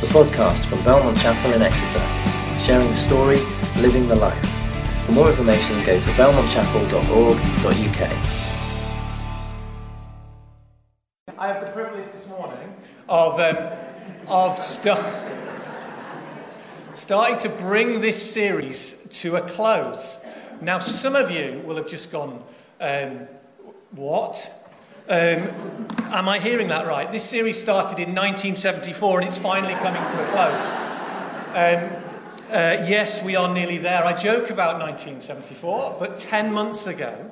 the podcast from Belmont Chapel in Exeter, sharing the story, living the life. For more information, go to belmontchapel.org.uk. I have the privilege this morning of starting to bring this series to a close. Now, some of you will have just gone, what? Am I hearing that right? This series started in 1974 and it's finally coming to a close. Yes, we are nearly there. I joke about 1974, but 10 months ago,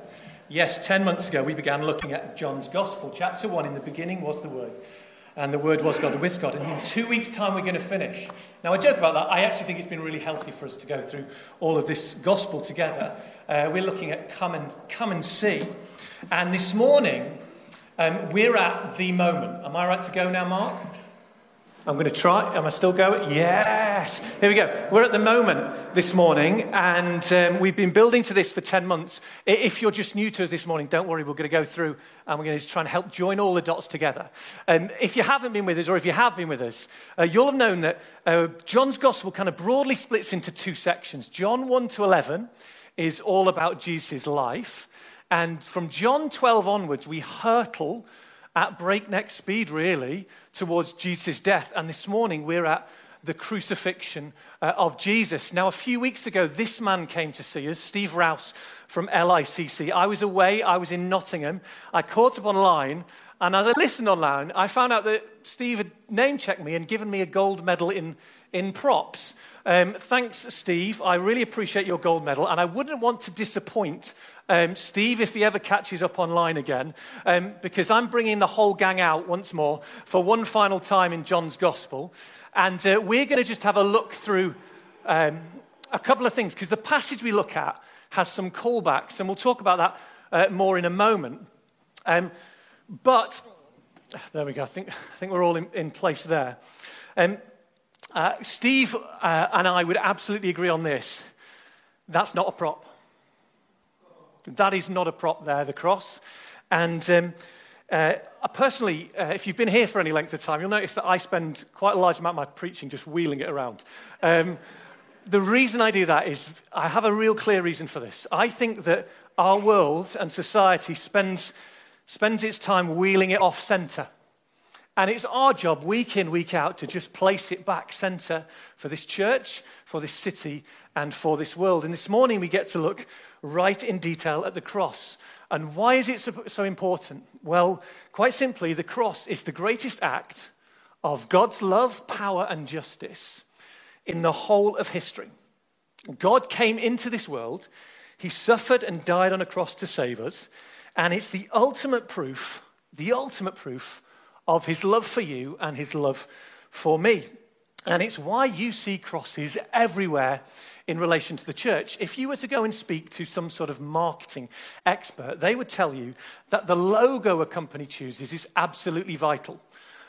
we began looking at John's Gospel. Chapter 1, in the beginning was the Word, and the Word was God, and with God. And in 2 weeks' time, we're going to finish. Now, I joke about that. I actually think it's been really healthy for us to go through all of this Gospel together. We're looking at Come and See. And this morning, we're at the moment. Am I right to go now, Mark? I'm going to try. Am I still going? Yes. Here we go. We're at the moment this morning, and we've been building to this for 10 months. If you're just new to us this morning, don't worry. We're going to go through, and we're going to try and help join all the dots together. If you haven't been with us, or if you have been with us, you'll have known that John's Gospel kind of broadly splits into two sections. John 1 to 11 is all about Jesus' life. And from John 12 onwards, we hurtle at breakneck speed, really, towards Jesus' death. And this morning, we're at the crucifixion of Jesus. Now, a few weeks ago, this man came to see us, Steve Rouse from LICC. I was away. I was in Nottingham. I caught up online, and as I listened online, I found out that Steve had name-checked me and given me a gold medal in props. Thanks, Steve. I really appreciate your gold medal, and I wouldn't want to disappoint Steve if he ever catches up online again, because I'm bringing the whole gang out once more for one final time in John's Gospel, and we're going to just have a look through a couple of things, because the passage we look at has some callbacks, and we'll talk about that more in a moment. But there we go. I think we're all in place there. Steve and I would absolutely agree on this. That's not a prop. That is not a prop there, the cross. And personally, if you've been here for any length of time, you'll notice that I spend quite a large amount of my preaching just wheeling it around. The reason I do that is I have a real clear reason for this. I think that our world and society spends its time wheeling it off centre. And it's our job, week in, week out, to just place it back centre for this church, for this city, and for this world. And this morning we get to look right in detail at the cross. And why is it so important? Well, quite simply, the cross is the greatest act of God's love, power, and justice in the whole of history. God came into this world. He suffered and died on a cross to save us. And it's the ultimate proof of his love for you and his love for me. And it's why you see crosses everywhere in relation to the church. If you were to go and speak to some sort of marketing expert, they would tell you that the logo a company chooses is absolutely vital.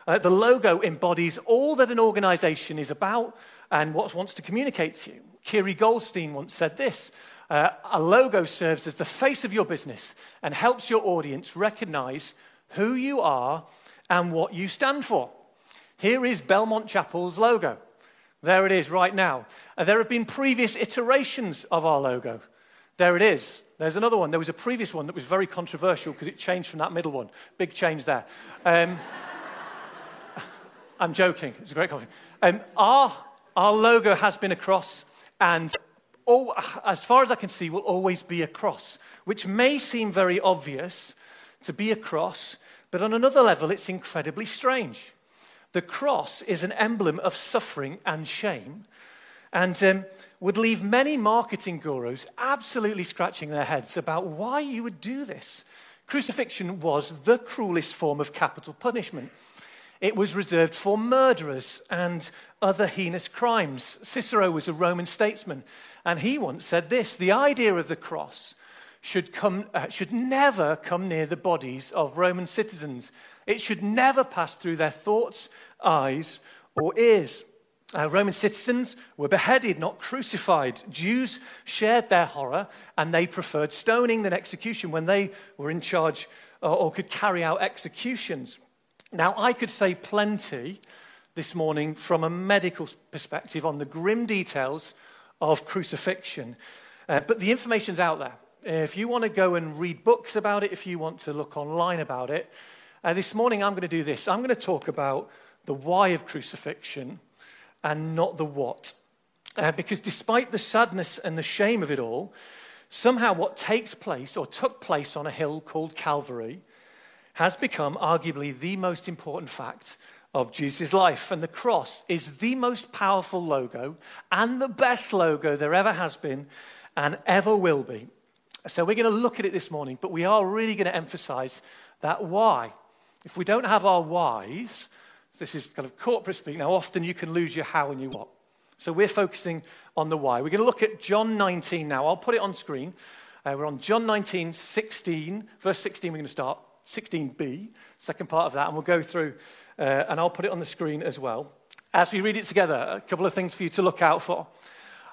The logo embodies all that an organization is about and what wants to communicate to you. Kiri Goldstein once said this, a logo serves as the face of your business and helps your audience recognize who you are and what you stand for. Here is Belmont Chapel's logo. There it is right now. There have been previous iterations of our logo. There it is. There's another one. There was a previous one that was very controversial because it changed from that middle one. Big change there. I'm joking. It's a great coffee. Our logo has been a cross, and as far as I can see, will always be a cross, which may seem very obvious to be a cross, but on another level, it's incredibly strange. The cross is an emblem of suffering and shame, and would leave many marketing gurus absolutely scratching their heads about why you would do this. Crucifixion was the cruelest form of capital punishment. It was reserved for murderers and other heinous crimes. Cicero was a Roman statesman, and he once said this, the idea of the cross should never come near the bodies of Roman citizens. It should never pass through their thoughts, eyes, or ears. Roman citizens were beheaded, not crucified. Jews shared their horror, and they preferred stoning than execution when they were in charge or could carry out executions. Now, I could say plenty this morning from a medical perspective on the grim details of crucifixion. But the information's out there. If you want to go and read books about it, if you want to look online about it, this morning I'm going to do this. I'm going to talk about the why of crucifixion and not the what. Because despite the sadness and the shame of it all, somehow what takes place or took place on a hill called Calvary has become arguably the most important fact of Jesus' life. And the cross is the most powerful logo and the best logo there ever has been and ever will be. So we're going to look at it this morning, but we are really going to emphasize that why. If we don't have our whys, this is kind of corporate speak now, often you can lose your how and your what. So we're focusing on the why. We're going to look at John 19 now. I'll put it on screen. We're on John 19, 16, verse 16 we're going to start, 16b, second part of that, and we'll go through, and I'll put it on the screen as well. As we read it together, a couple of things for you to look out for.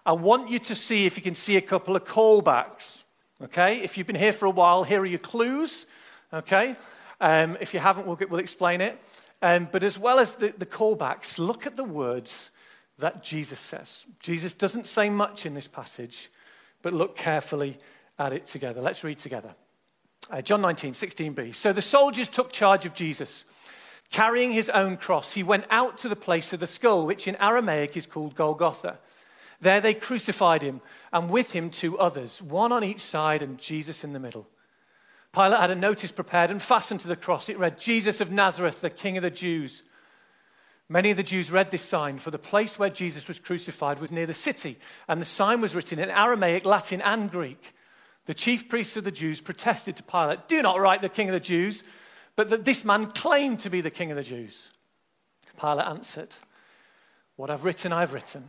I want you to see if you can see a couple of callbacks. Okay, if you've been here for a while, here are your clues, okay? If you haven't, we'll explain it. But as well as the callbacks, look at the words that Jesus says. Jesus doesn't say much in this passage, but look carefully at it together. Let's read together. John 19, 16b. So the soldiers took charge of Jesus. Carrying his own cross, he went out to the place of the skull, which in Aramaic is called Golgotha. There they crucified him, and with him two others, one on each side and Jesus in the middle. Pilate had a notice prepared and fastened to the cross. It read, Jesus of Nazareth, the King of the Jews. Many of the Jews read this sign, for the place where Jesus was crucified was near the city, and the sign was written in Aramaic, Latin, and Greek. The chief priests of the Jews protested to Pilate, do not write the King of the Jews, but that this man claimed to be the King of the Jews. Pilate answered, what I've written, I've written.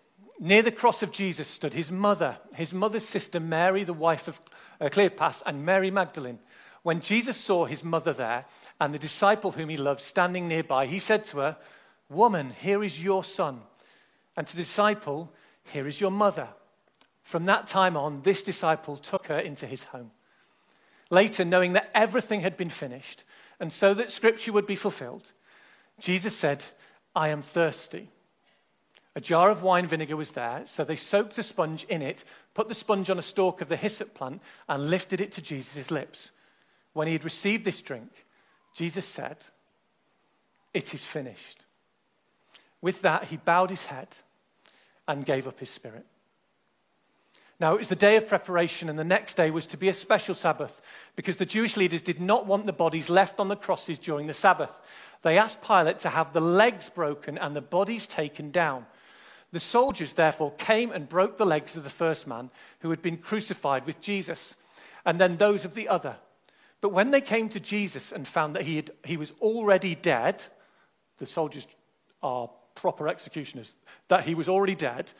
Near the cross of Jesus stood his mother, his mother's sister Mary, the wife of Cleopas, and Mary Magdalene. When Jesus saw his mother there and the disciple whom he loved standing nearby, he said to her, woman, here is your son. And to the disciple, here is your mother. From that time on, this disciple took her into his home. Later, knowing that everything had been finished, and so that scripture would be fulfilled, Jesus said, I am thirsty. A jar of wine vinegar was there, so they soaked a sponge in it, put the sponge on a stalk of the hyssop plant, and lifted it to Jesus' lips. When he had received this drink, Jesus said, it is finished. With that, he bowed his head and gave up his spirit. Now, it was the day of preparation, and the next day was to be a special Sabbath, because the Jewish leaders did not want the bodies left on the crosses during the Sabbath. They asked Pilate to have the legs broken and the bodies taken down. The soldiers, therefore, came and broke the legs of the first man who had been crucified with Jesus, and then those of the other. But when they came to Jesus and found that he was already dead, the soldiers are proper executioners, that he was already dead,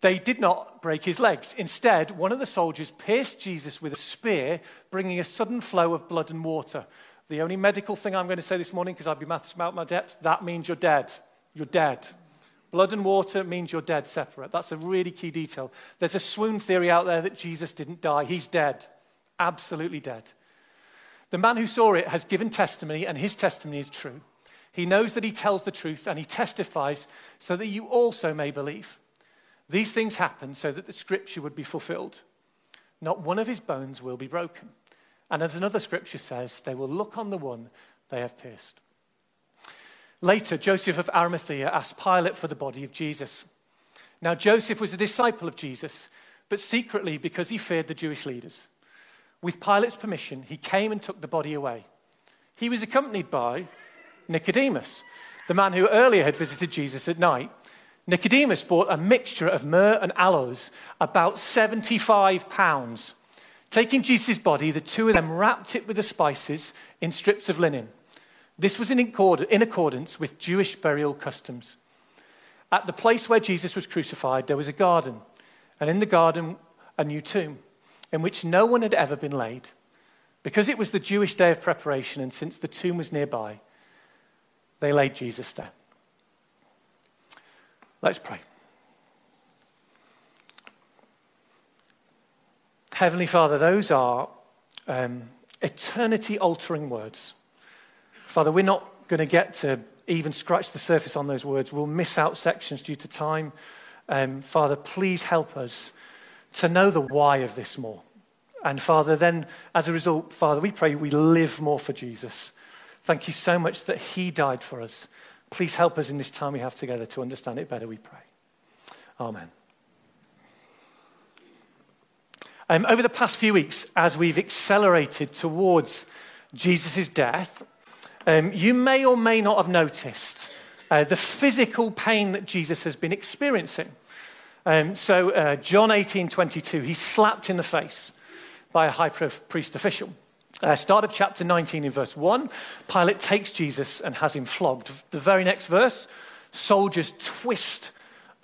they did not break his legs. Instead, one of the soldiers pierced Jesus with a spear, bringing a sudden flow of blood and water. The only medical thing I'm going to say this morning, because I'd be maths about my depth, that means you're dead. You're dead. Blood and water means you're dead separate. That's a really key detail. There's a swoon theory out there that Jesus didn't die. He's dead. Absolutely dead. The man who saw it has given testimony, and his testimony is true. He knows that he tells the truth, and he testifies so that you also may believe. These things happened so that the scripture would be fulfilled. Not one of his bones will be broken. And as another scripture says, they will look on the one they have pierced. Later, Joseph of Arimathea asked Pilate for the body of Jesus. Now, Joseph was a disciple of Jesus, but secretly because he feared the Jewish leaders. With Pilate's permission, he came and took the body away. He was accompanied by Nicodemus, the man who earlier had visited Jesus at night. Nicodemus bought a mixture of myrrh and aloes, about 75 pounds. Taking Jesus' body, the two of them wrapped it with the spices in strips of linen. This was in accordance with Jewish burial customs. At the place where Jesus was crucified, there was a garden, and in the garden, a new tomb in which no one had ever been laid. Because it was the Jewish day of preparation, and since the tomb was nearby, they laid Jesus there. Let's pray. Heavenly Father, those are eternity-altering words. Father, we're not going to get to even scratch the surface on those words. We'll miss out sections due to time. Father, please help us to know the why of this more. And Father, then as a result, Father, we pray we live more for Jesus. Thank you so much that he died for us. Please help us in this time we have together to understand it better, we pray. Amen. Over the past few weeks, as we've accelerated towards Jesus' death, you may or may not have noticed the physical pain that Jesus has been experiencing. So John 18:22, he's slapped in the face by a high priest official. Start of chapter 19 in verse 1, Pilate takes Jesus and has him flogged. The very next verse, soldiers twist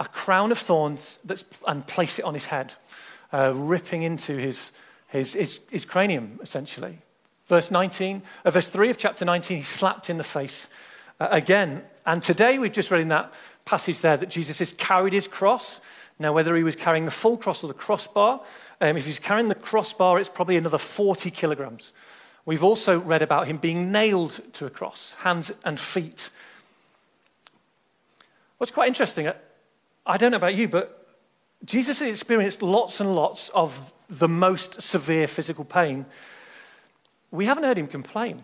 a crown of thorns and place it on his head, ripping into his cranium, essentially. Verse 3 of chapter 19, he's slapped in the face again. And today we've just read in that passage there that Jesus has carried his cross. Now, whether he was carrying the full cross or the crossbar, if he's carrying the crossbar, it's probably another 40 kilograms. We've also read about him being nailed to a cross, hands and feet. What's quite interesting, I don't know about you, but Jesus has experienced lots and lots of the most severe physical pain. We haven't heard him complain.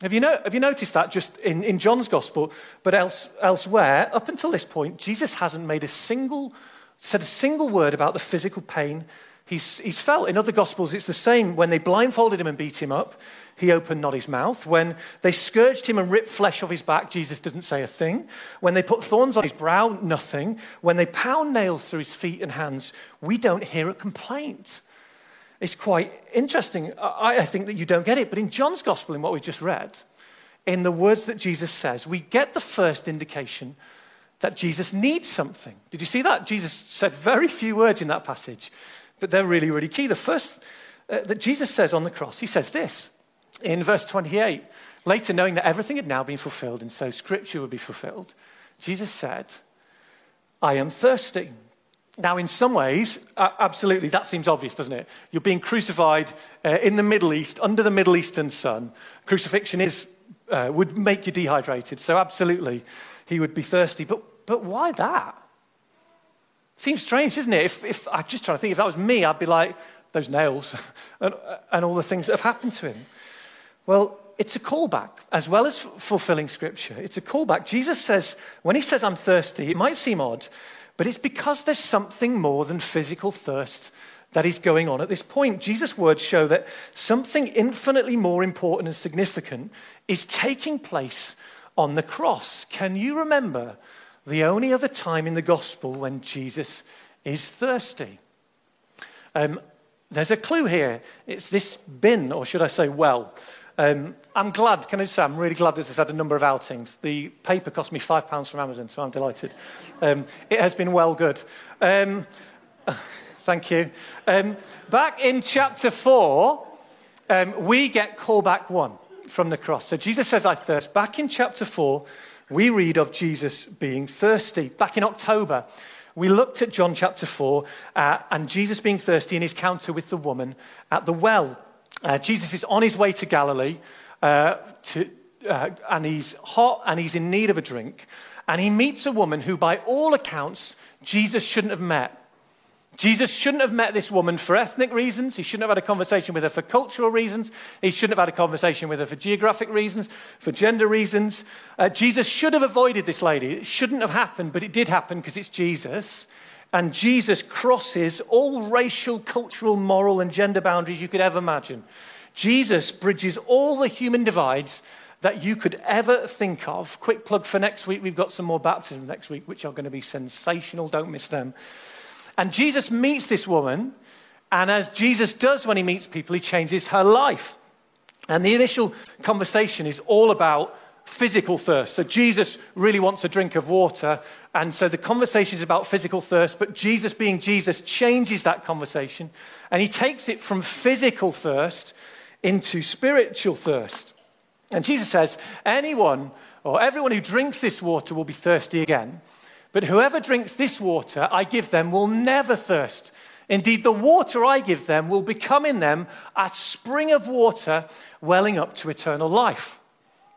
Have you noticed that just in John's gospel, but elsewhere, up until this point, Jesus hasn't said a single word about the physical pain he's felt. In other gospels, it's the same. When they blindfolded him and beat him up, he opened not his mouth. When they scourged him and ripped flesh off his back, Jesus didn't say a thing. When they put thorns on his brow, nothing. When they pound nails through his feet and hands, we don't hear a complaint. It's quite interesting. I think that you don't get it, but in John's gospel, in what we just read, in the words that Jesus says, we get the first indication that Jesus needs something. Did you see that? Jesus said very few words in that passage, but they're really, really key. The first that Jesus says on the cross, he says this in verse 28. Later, knowing that everything had now been fulfilled and so scripture would be fulfilled, Jesus said, "I am thirsty." Now, in some ways, absolutely, that seems obvious, doesn't it? You're being crucified in the Middle East, under the Middle Eastern sun. Crucifixion would make you dehydrated, so absolutely, he would be thirsty. But why that? Seems strange, doesn't it? If I'm just trying to think, if that was me, I'd be like, those nails and all the things that have happened to him. Well, it's a callback, as well as fulfilling Scripture. It's a callback. Jesus says, when he says, "I'm thirsty," it might seem odd, but it's because there's something more than physical thirst that is going on at this point. Jesus' words show that something infinitely more important and significant is taking place on the cross. Can you remember the only other time in the gospel when Jesus is thirsty? There's a clue here. It's this bin, or should I say well. I'm glad, can I say, I'm really glad this has had a number of outings. The paper cost me £5 from Amazon, so I'm delighted. It has been well good. Thank you. Back in chapter 4, we get callback 1 from the cross. So Jesus says, "I thirst." Back in chapter 4, we read of Jesus being thirsty. Back in October, we looked at John chapter 4 and Jesus being thirsty in his encounter with the woman at the well. Jesus is on his way to Galilee, and he's hot and he's in need of a drink. And he meets a woman who, by all accounts, Jesus shouldn't have met. Jesus shouldn't have met this woman for ethnic reasons. He shouldn't have had a conversation with her for cultural reasons. He shouldn't have had a conversation with her for geographic reasons, for gender reasons. Jesus should have avoided this lady. It shouldn't have happened, but it did happen because it's Jesus. And Jesus crosses all racial, cultural, moral, and gender boundaries you could ever imagine. Jesus bridges all the human divides that you could ever think of. Quick plug for next week. We've got some more baptisms next week, which are going to be sensational. Don't miss them. And Jesus meets this woman. And as Jesus does when he meets people, he changes her life. And the initial conversation is all about physical thirst. So Jesus really wants a drink of water. And so the conversation is about physical thirst, but Jesus being Jesus changes that conversation and he takes it from physical thirst into spiritual thirst. And Jesus says, everyone who drinks this water will be thirsty again. But whoever drinks this water I give them will never thirst. Indeed, the water I give them will become in them a spring of water welling up to eternal life.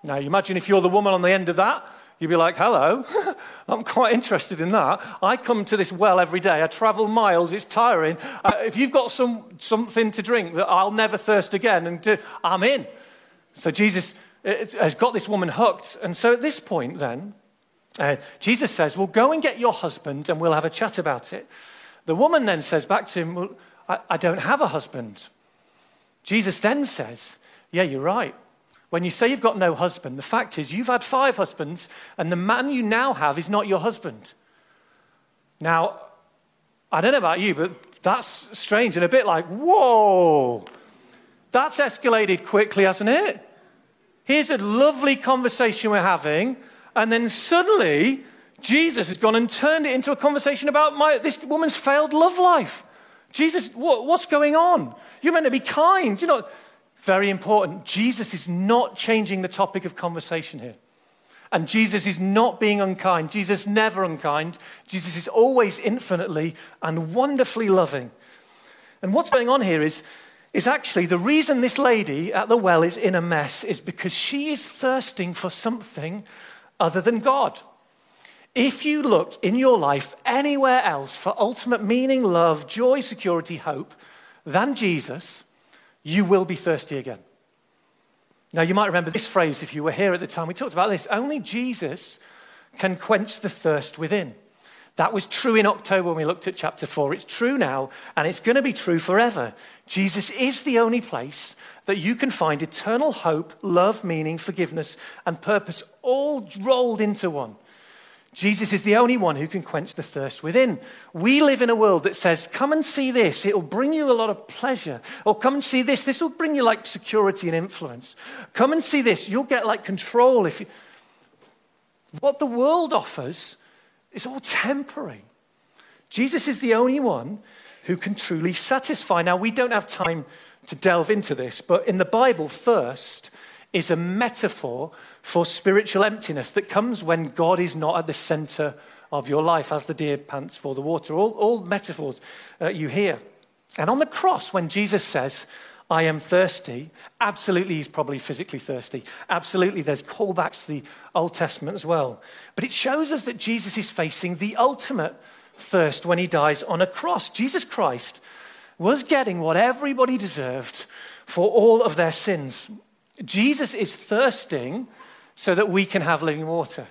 Now, you imagine if you're the woman on the end of that, you'd be like, hello, I'm quite interested in that. I come to this well every day. I travel miles. It's tiring. If you've got something to drink that I'll never thirst again, I'm in. So Jesus has got this woman hooked. And so at this point then, Jesus says, well, go and get your husband and we'll have a chat about it. The woman then says back to him, well, I don't have a husband. Jesus then says, yeah, you're right. When you say you've got no husband, the fact is you've had 5 husbands and the man you now have is not your husband. Now, I don't know about you, but that's strange and a bit like, whoa, that's escalated quickly, hasn't it? Here's a lovely conversation we're having, and then suddenly Jesus has gone and turned it into a conversation about this woman's failed love life. Jesus, what's going on? You're meant to be kind. You're not. Very important. Jesus is not changing the topic of conversation here. And Jesus is not being unkind. Jesus is never unkind. Jesus is always infinitely and wonderfully loving. And what's going on here is actually the reason this lady at the well is in a mess is because she is thirsting for something other than God. If you look in your life anywhere else for ultimate meaning, love, joy, security, hope than Jesus, you will be thirsty again. Now, you might remember this phrase if you were here at the time. We talked about this. Only Jesus can quench the thirst within. That was true in October when we looked at chapter 4. It's true now, and it's going to be true forever. Jesus is the only place that you can find eternal hope, love, meaning, forgiveness, and purpose all rolled into one. Jesus is the only one who can quench the thirst within. We live in a world that says, come and see this, it'll bring you a lot of pleasure. Or come and see this, this'll bring you like security and influence. Come and see this, you'll get like control. What the world offers is all temporary. Jesus is the only one who can truly satisfy. Now, we don't have time to delve into this, but in the Bible, thirst is a metaphor for spiritual emptiness that comes when God is not at the center of your life, as the deer pants for the water. All metaphors you hear. And on the cross, when Jesus says, I am thirsty, absolutely he's probably physically thirsty. Absolutely there's callbacks to the Old Testament as well. But it shows us that Jesus is facing the ultimate thirst when he dies on a cross. Jesus Christ was getting what everybody deserved for all of their sins. Jesus is thirsting so that we can have living water.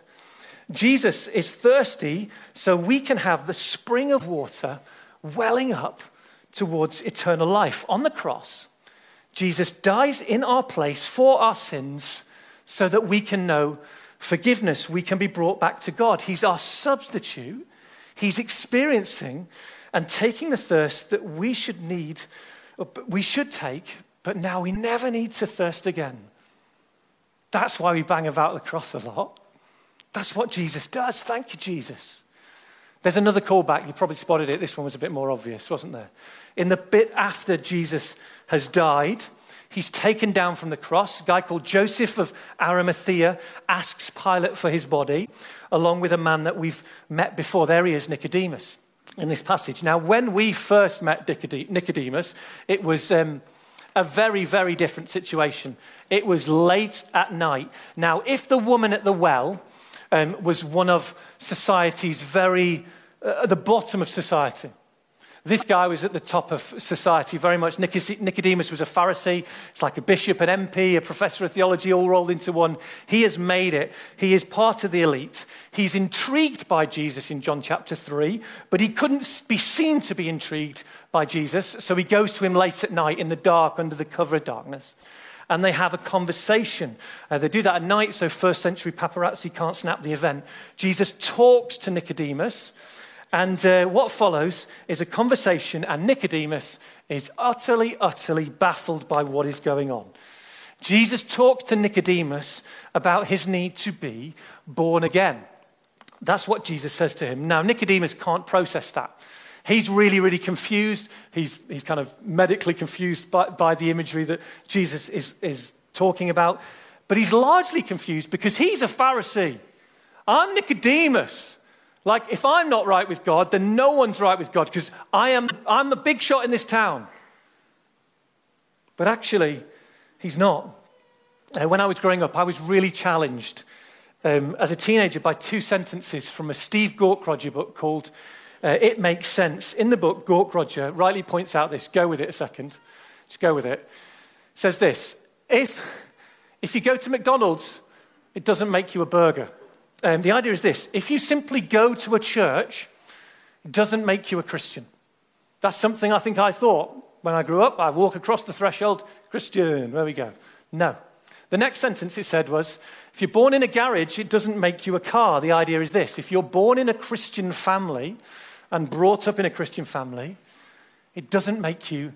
Jesus is thirsty so we can have the spring of water welling up towards eternal life. On the cross, Jesus dies in our place for our sins so that we can know forgiveness. We can be brought back to God. He's our substitute. He's experiencing and taking the thirst that we should take. But now we never need to thirst again. That's why we bang about the cross a lot. That's what Jesus does. Thank you, Jesus. There's another callback. You probably spotted it. This one was a bit more obvious, wasn't there? In the bit after Jesus has died, he's taken down from the cross. A guy called Joseph of Arimathea asks Pilate for his body, along with a man that we've met before. There he is, Nicodemus, in this passage. Now, when we first met Nicodemus, it was a very, very different situation. It was late at night. Now, if the woman at the well was one of society's at the bottom of society, this guy was at the top of society very much. Nicodemus was a Pharisee. It's like a bishop, an MP, a professor of theology, all rolled into one. He has made it. He is part of the elite. He's intrigued by Jesus in John chapter 3, but he couldn't be seen to be intrigued by Jesus. So he goes to him late at night in the dark, under the cover of darkness. And they have a conversation. They do that at night, so first century paparazzi can't snap the event. Jesus talks to Nicodemus. And what follows is a conversation, and Nicodemus is utterly, utterly baffled by what is going on. Jesus talked to Nicodemus about his need to be born again. That's what Jesus says to him. Now, Nicodemus can't process that. He's really, really confused. He's kind of medically confused by the imagery that Jesus is talking about. But he's largely confused because he's a Pharisee. I'm Nicodemus. Like, if I'm not right with God, then no one's right with God because I'm the big shot in this town. But actually, he's not. When I was growing up, I was really challenged as a teenager by two sentences from a Steve Gork Roger book called It Makes Sense. In the book, Gork Roger rightly points out this. Go with it a second. Just go with it. It says this: If you go to McDonald's, it doesn't make you a burger. The idea is this: if you simply go to a church, it doesn't make you a Christian. That's something I think I thought when I grew up. I walk across the threshold, Christian, there we go. No. The next sentence it said was, if you're born in a garage, it doesn't make you a car. The idea is this: if you're born in a Christian family and brought up in a Christian family, it doesn't make you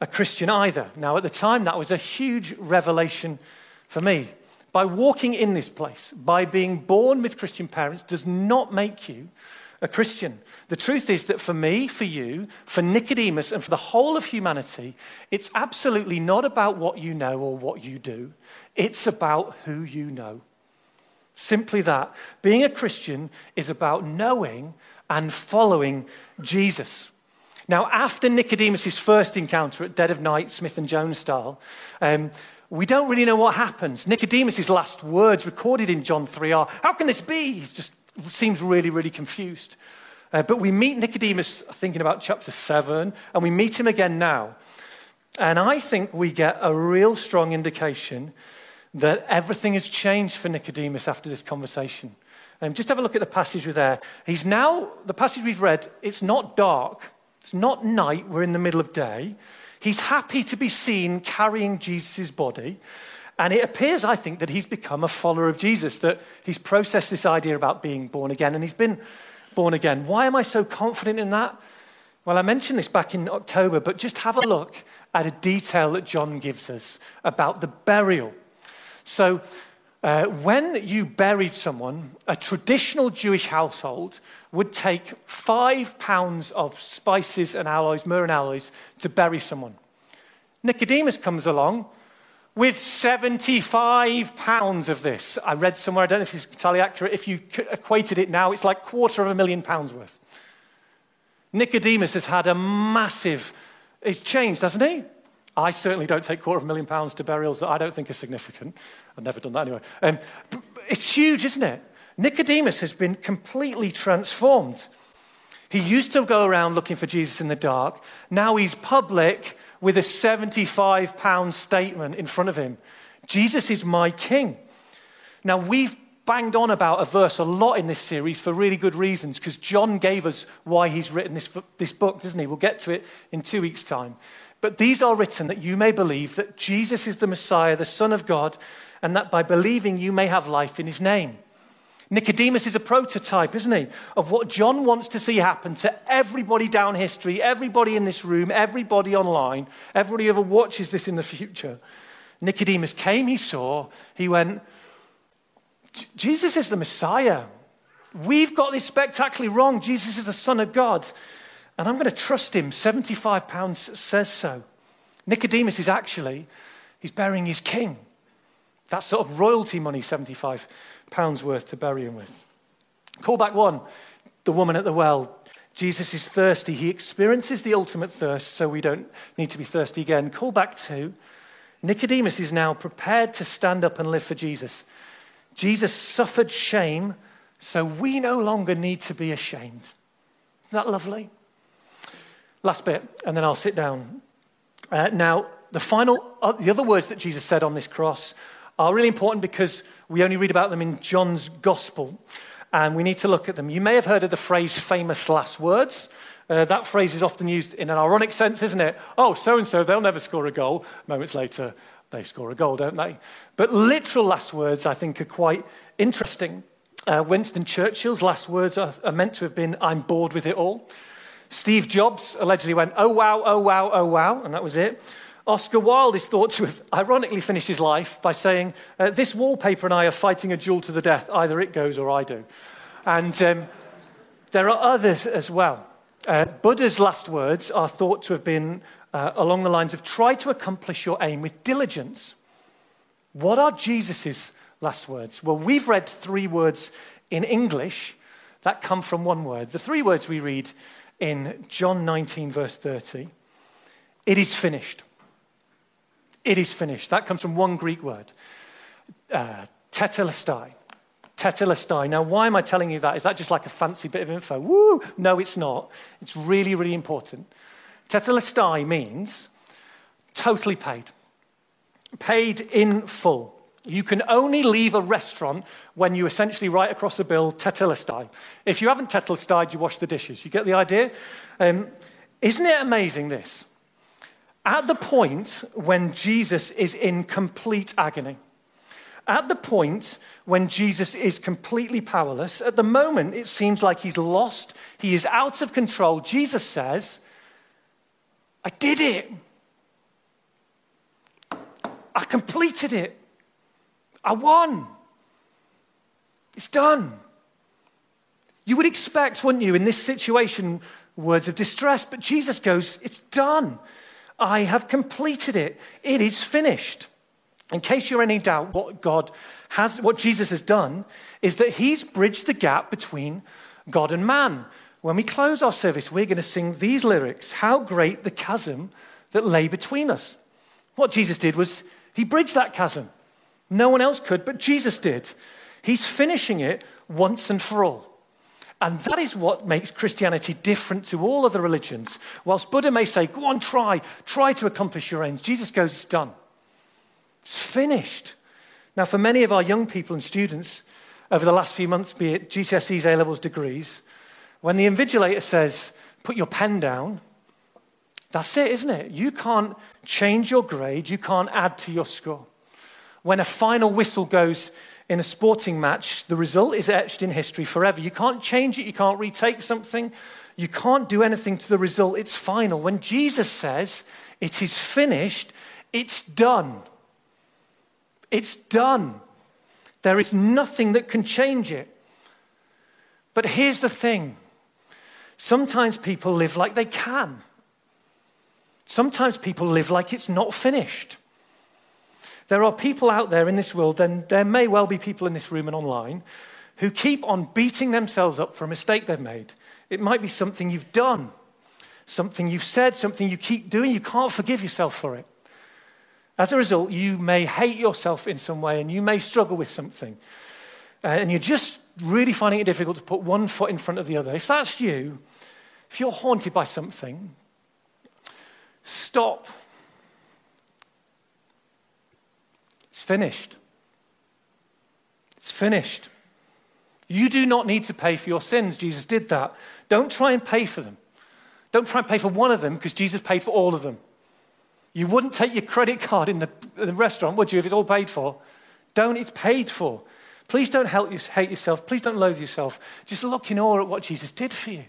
a Christian either. Now, at the time, that was a huge revelation for me. By walking in this place, by being born with Christian parents, does not make you a Christian. The truth is that for me, for you, for Nicodemus, and for the whole of humanity, it's absolutely not about what you know or what you do. It's about who you know. Simply that. Being a Christian is about knowing and following Jesus. Now, after Nicodemus' first encounter at dead of night, Smith and Jones style, we don't really know what happens. Nicodemus' last words recorded in John 3 are, how can this be? He just seems really, really confused. But we meet Nicodemus, I think, in about chapter 7, and we meet him again now. And I think we get a real strong indication that everything has changed for Nicodemus after this conversation. Just have a look at the passage we're there. He's now, the passage we've read, it's not dark. It's not night. We're in the middle of day. He's happy to be seen carrying Jesus' body. And it appears, I think, that he's become a follower of Jesus, that he's processed this idea about being born again, and he's been born again. Why am I so confident in that? Well, I mentioned this back in October, but just have a look at a detail that John gives us about the burial. So when you buried someone, a traditional Jewish household would take 5 pounds of spices and alloys, myrrh and alloys, to bury someone. Nicodemus comes along with 75 pounds of this. I read somewhere, I don't know if it's entirely accurate, if you equated it now, it's like £250,000 worth. Nicodemus has had a massive, it's changed, hasn't he? I certainly don't take £250,000 to burials that I don't think are significant. I've never done that anyway. It's huge, isn't it? Nicodemus has been completely transformed. He used to go around looking for Jesus in the dark. Now he's public with a 75-pound statement in front of him. Jesus is my king. Now, we've banged on about a verse a lot in this series for really good reasons, because John gave us why he's written this book, doesn't he? We'll get to it in 2 weeks' time. But these are written that you may believe that Jesus is the Messiah, the Son of God, and that by believing you may have life in his name. Nicodemus is a prototype, isn't he, of what John wants to see happen to everybody down history, everybody in this room, everybody online, everybody who ever watches this in the future. Nicodemus came, he saw, he went, Jesus is the Messiah. We've got this spectacularly wrong. Jesus is the Son of God, and I'm going to trust him. 75 pounds says so. Nicodemus is actually, he's burying his king. That's sort of royalty money, 75 pounds worth to bury him with. Callback one, the woman at the well. Jesus is thirsty. He experiences the ultimate thirst, so we don't need to be thirsty again. Callback two, Nicodemus is now prepared to stand up and live for Jesus. Jesus suffered shame, so we no longer need to be ashamed. Isn't that lovely? Last bit, and then I'll sit down. Now, the other words that Jesus said on this cross are really important because we only read about them in John's gospel, and we need to look at them. You may have heard of the phrase famous last words. That phrase is often used in an ironic sense, isn't it? Oh, so-and-so, they'll never score a goal. Moments later, they score a goal, don't they? But literal last words, I think, are quite interesting. Winston Churchill's last words are meant to have been, I'm bored with it all. Steve Jobs allegedly went, oh, wow, and that was it. Oscar Wilde is thought to have ironically finished his life by saying, this wallpaper and I are fighting a duel to the death. Either it goes or I do. And there are others as well. Buddha's last words are thought to have been along the lines of, try to accomplish your aim with diligence. What are Jesus's last words? Well, we've read three words in English that come from one word. The three words we read in John 19, verse 30, it is finished. It is finished. That comes from one Greek word, tetelestai. Tetelestai. Now, why am I telling you that? Is that just like a fancy bit of info? Woo! No, it's not. It's really, really important. Tetelestai means totally paid. Paid in full. You can only leave a restaurant when you essentially write across the bill, tetelestai. If you haven't tetelestai, you wash the dishes. You get the idea? Isn't it amazing this? At the point when Jesus is in complete agony, at the point when Jesus is completely powerless, at the moment it seems like he's lost, he is out of control, Jesus says, I did it. I completed it. I won. It's done. You would expect, wouldn't you, in this situation, words of distress, but Jesus goes, it's done. I have completed it. It is finished. In case you're in any doubt, what Jesus has done is that he's bridged the gap between God and man. When we close our service, we're going to sing these lyrics, how great the chasm that lay between us. What Jesus did was he bridged that chasm. No one else could, but Jesus did. He's finishing it once and for all. And that is what makes Christianity different to all other religions. Whilst Buddha may say, go on, try to accomplish your aims, Jesus goes, it's done. It's finished. Now, for many of our young people and students over the last few months, be it GCSEs, A-levels, degrees, when the invigilator says, put your pen down, that's it, isn't it? You can't change your grade. You can't add to your score. When a final whistle goes in a sporting match, the result is etched in history forever. You can't change it. You can't retake something. You can't do anything to the result. It's final. When Jesus says it is finished, it's done. It's done. There is nothing that can change it. But here's the thing. Sometimes people live like they can. Sometimes people live like it's not finished. There are people out there in this world, and there may well be people in this room and online, who keep on beating themselves up for a mistake they've made. It might be something you've done, something you've said, something you keep doing. You can't forgive yourself for it. As a result, you may hate yourself in some way, and you may struggle with something. And you're just really finding it difficult to put one foot in front of the other. If that's you, if you're haunted by something, stop. It's finished. It's finished. You do not need to pay for your sins. Jesus did that. Don't try and pay for them. Don't try and pay for one of them because Jesus paid for all of them. You wouldn't take your credit card in the restaurant, would you, if it's all paid for? Don't. It's paid for. Please don't hate yourself. Please don't loathe yourself. Just look in awe at what Jesus did for you.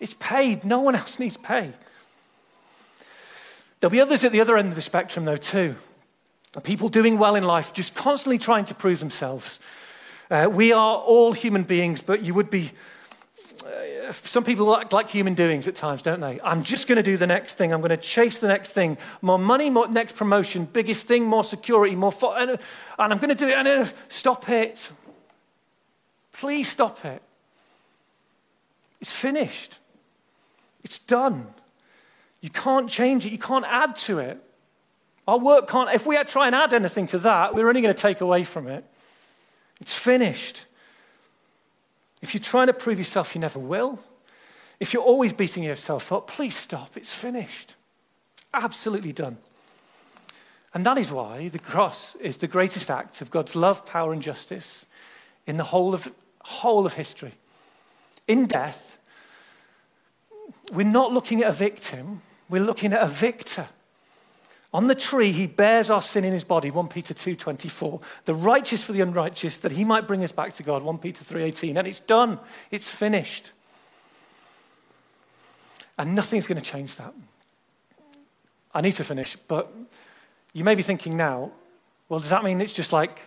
It's paid. No one else needs pay. There'll be others at the other end of the spectrum, though, too. People doing well in life, just constantly trying to prove themselves. We are all human beings, but you would be... some people act like human doings at times, don't they? I'm just going to do the next thing. I'm going to chase the next thing. More money, more next promotion, biggest thing, more security, more... and I'm going to do it. And stop it. Please stop it. It's finished. It's done. You can't change it. You can't add to it. Our work can't, if we try and add anything to that, we're only going to take away from it. It's finished. If you're trying to prove yourself, you never will. If you're always beating yourself up, please stop. It's finished. Absolutely done. And that is why the cross is the greatest act of God's love, power, and justice in the whole of history. In death, we're not looking at a victim. We're looking at a victor. On the tree, he bears our sin in his body, 1 Peter 2:24. The righteous for the unrighteous, that he might bring us back to God, 1 Peter 3:18. And it's done. It's finished. And nothing's going to change that. I need to finish, but you may be thinking now, well, does that mean it's just like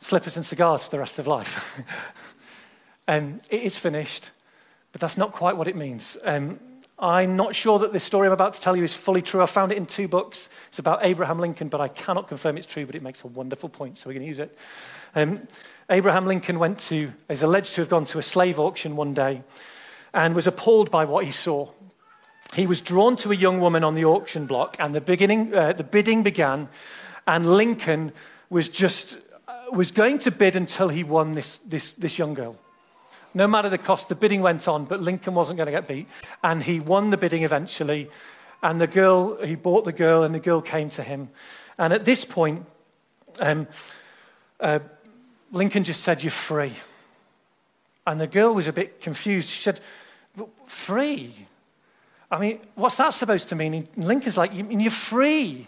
slippers and cigars for the rest of life? It is finished, but that's not quite what it means. I'm not sure that this story I'm about to tell you is fully true. I found it in two books. It's about Abraham Lincoln, but I cannot confirm it's true, but it makes a wonderful point, so we're going to use it. Abraham Lincoln is alleged to have gone to a slave auction one day and was appalled by what he saw. He was drawn to a young woman on the auction block, and the bidding began, and Lincoln was going to bid until he won this young girl. No matter the cost, the bidding went on, but Lincoln wasn't going to get beat. And he won the bidding eventually. And he bought the girl, and the girl came to him. And at this point, Lincoln just said, "You're free." And the girl was a bit confused. She said, "Free? I mean, what's that supposed to mean?" And Lincoln's like, "You mean you're free?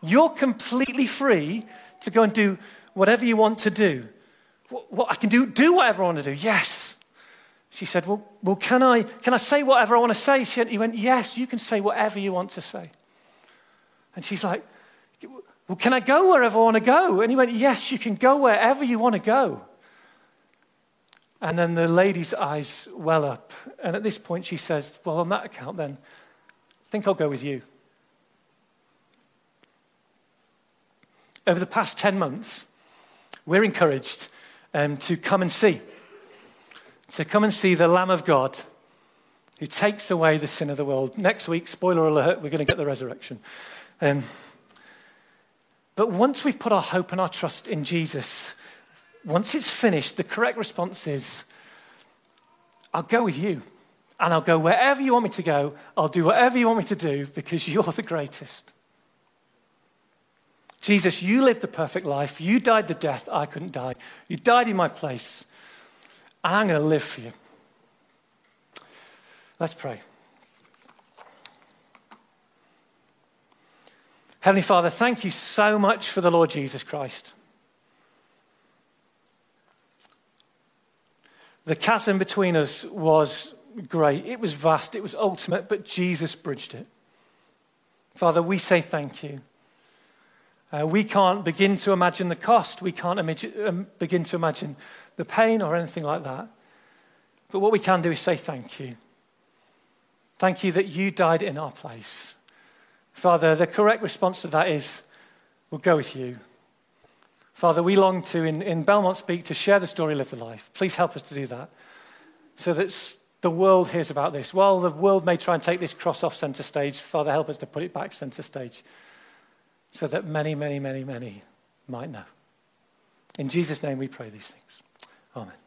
You're completely free to go and do whatever you want to do." "What, I can do whatever I want to do?" "Yes." She said, well, can I say whatever I want to say?" He went, "Yes, you can say whatever you want to say." And she's like, "Well, can I go wherever I want to go?" And he went, "Yes, you can go wherever you want to go." And then the lady's eyes well up. And at this point she says, "Well, on that account then, I think I'll go with you." Over the past 10 months, we're encouraged to come and see. So come and see the Lamb of God who takes away the sin of the world. Next week, spoiler alert, we're going to get the resurrection. But once we've put our hope and our trust in Jesus, once it's finished, the correct response is, "I'll go with you, and I'll go wherever you want me to go. I'll do whatever you want me to do, because you're the greatest. Jesus, you lived the perfect life. You died the death I couldn't die. You died in my place. And I'm going to live for you." Let's pray. Heavenly Father, thank you so much for the Lord Jesus Christ. The chasm between us was great. It was vast. It was ultimate, but Jesus bridged it. Father, we say thank you. We can't begin to imagine the cost. We can't begin to imagine the pain or anything like that. But what we can do is say thank you. Thank you that you died in our place. Father, the correct response to that is, "We'll go with you." Father, we long to, in Belmont Speak, to share the story, live the life. Please help us to do that, so that the world hears about this. While the world may try and take this cross off center stage, Father, help us to put it back center stage, so that many, many, many, many might know. In Jesus' name we pray these things. Amen.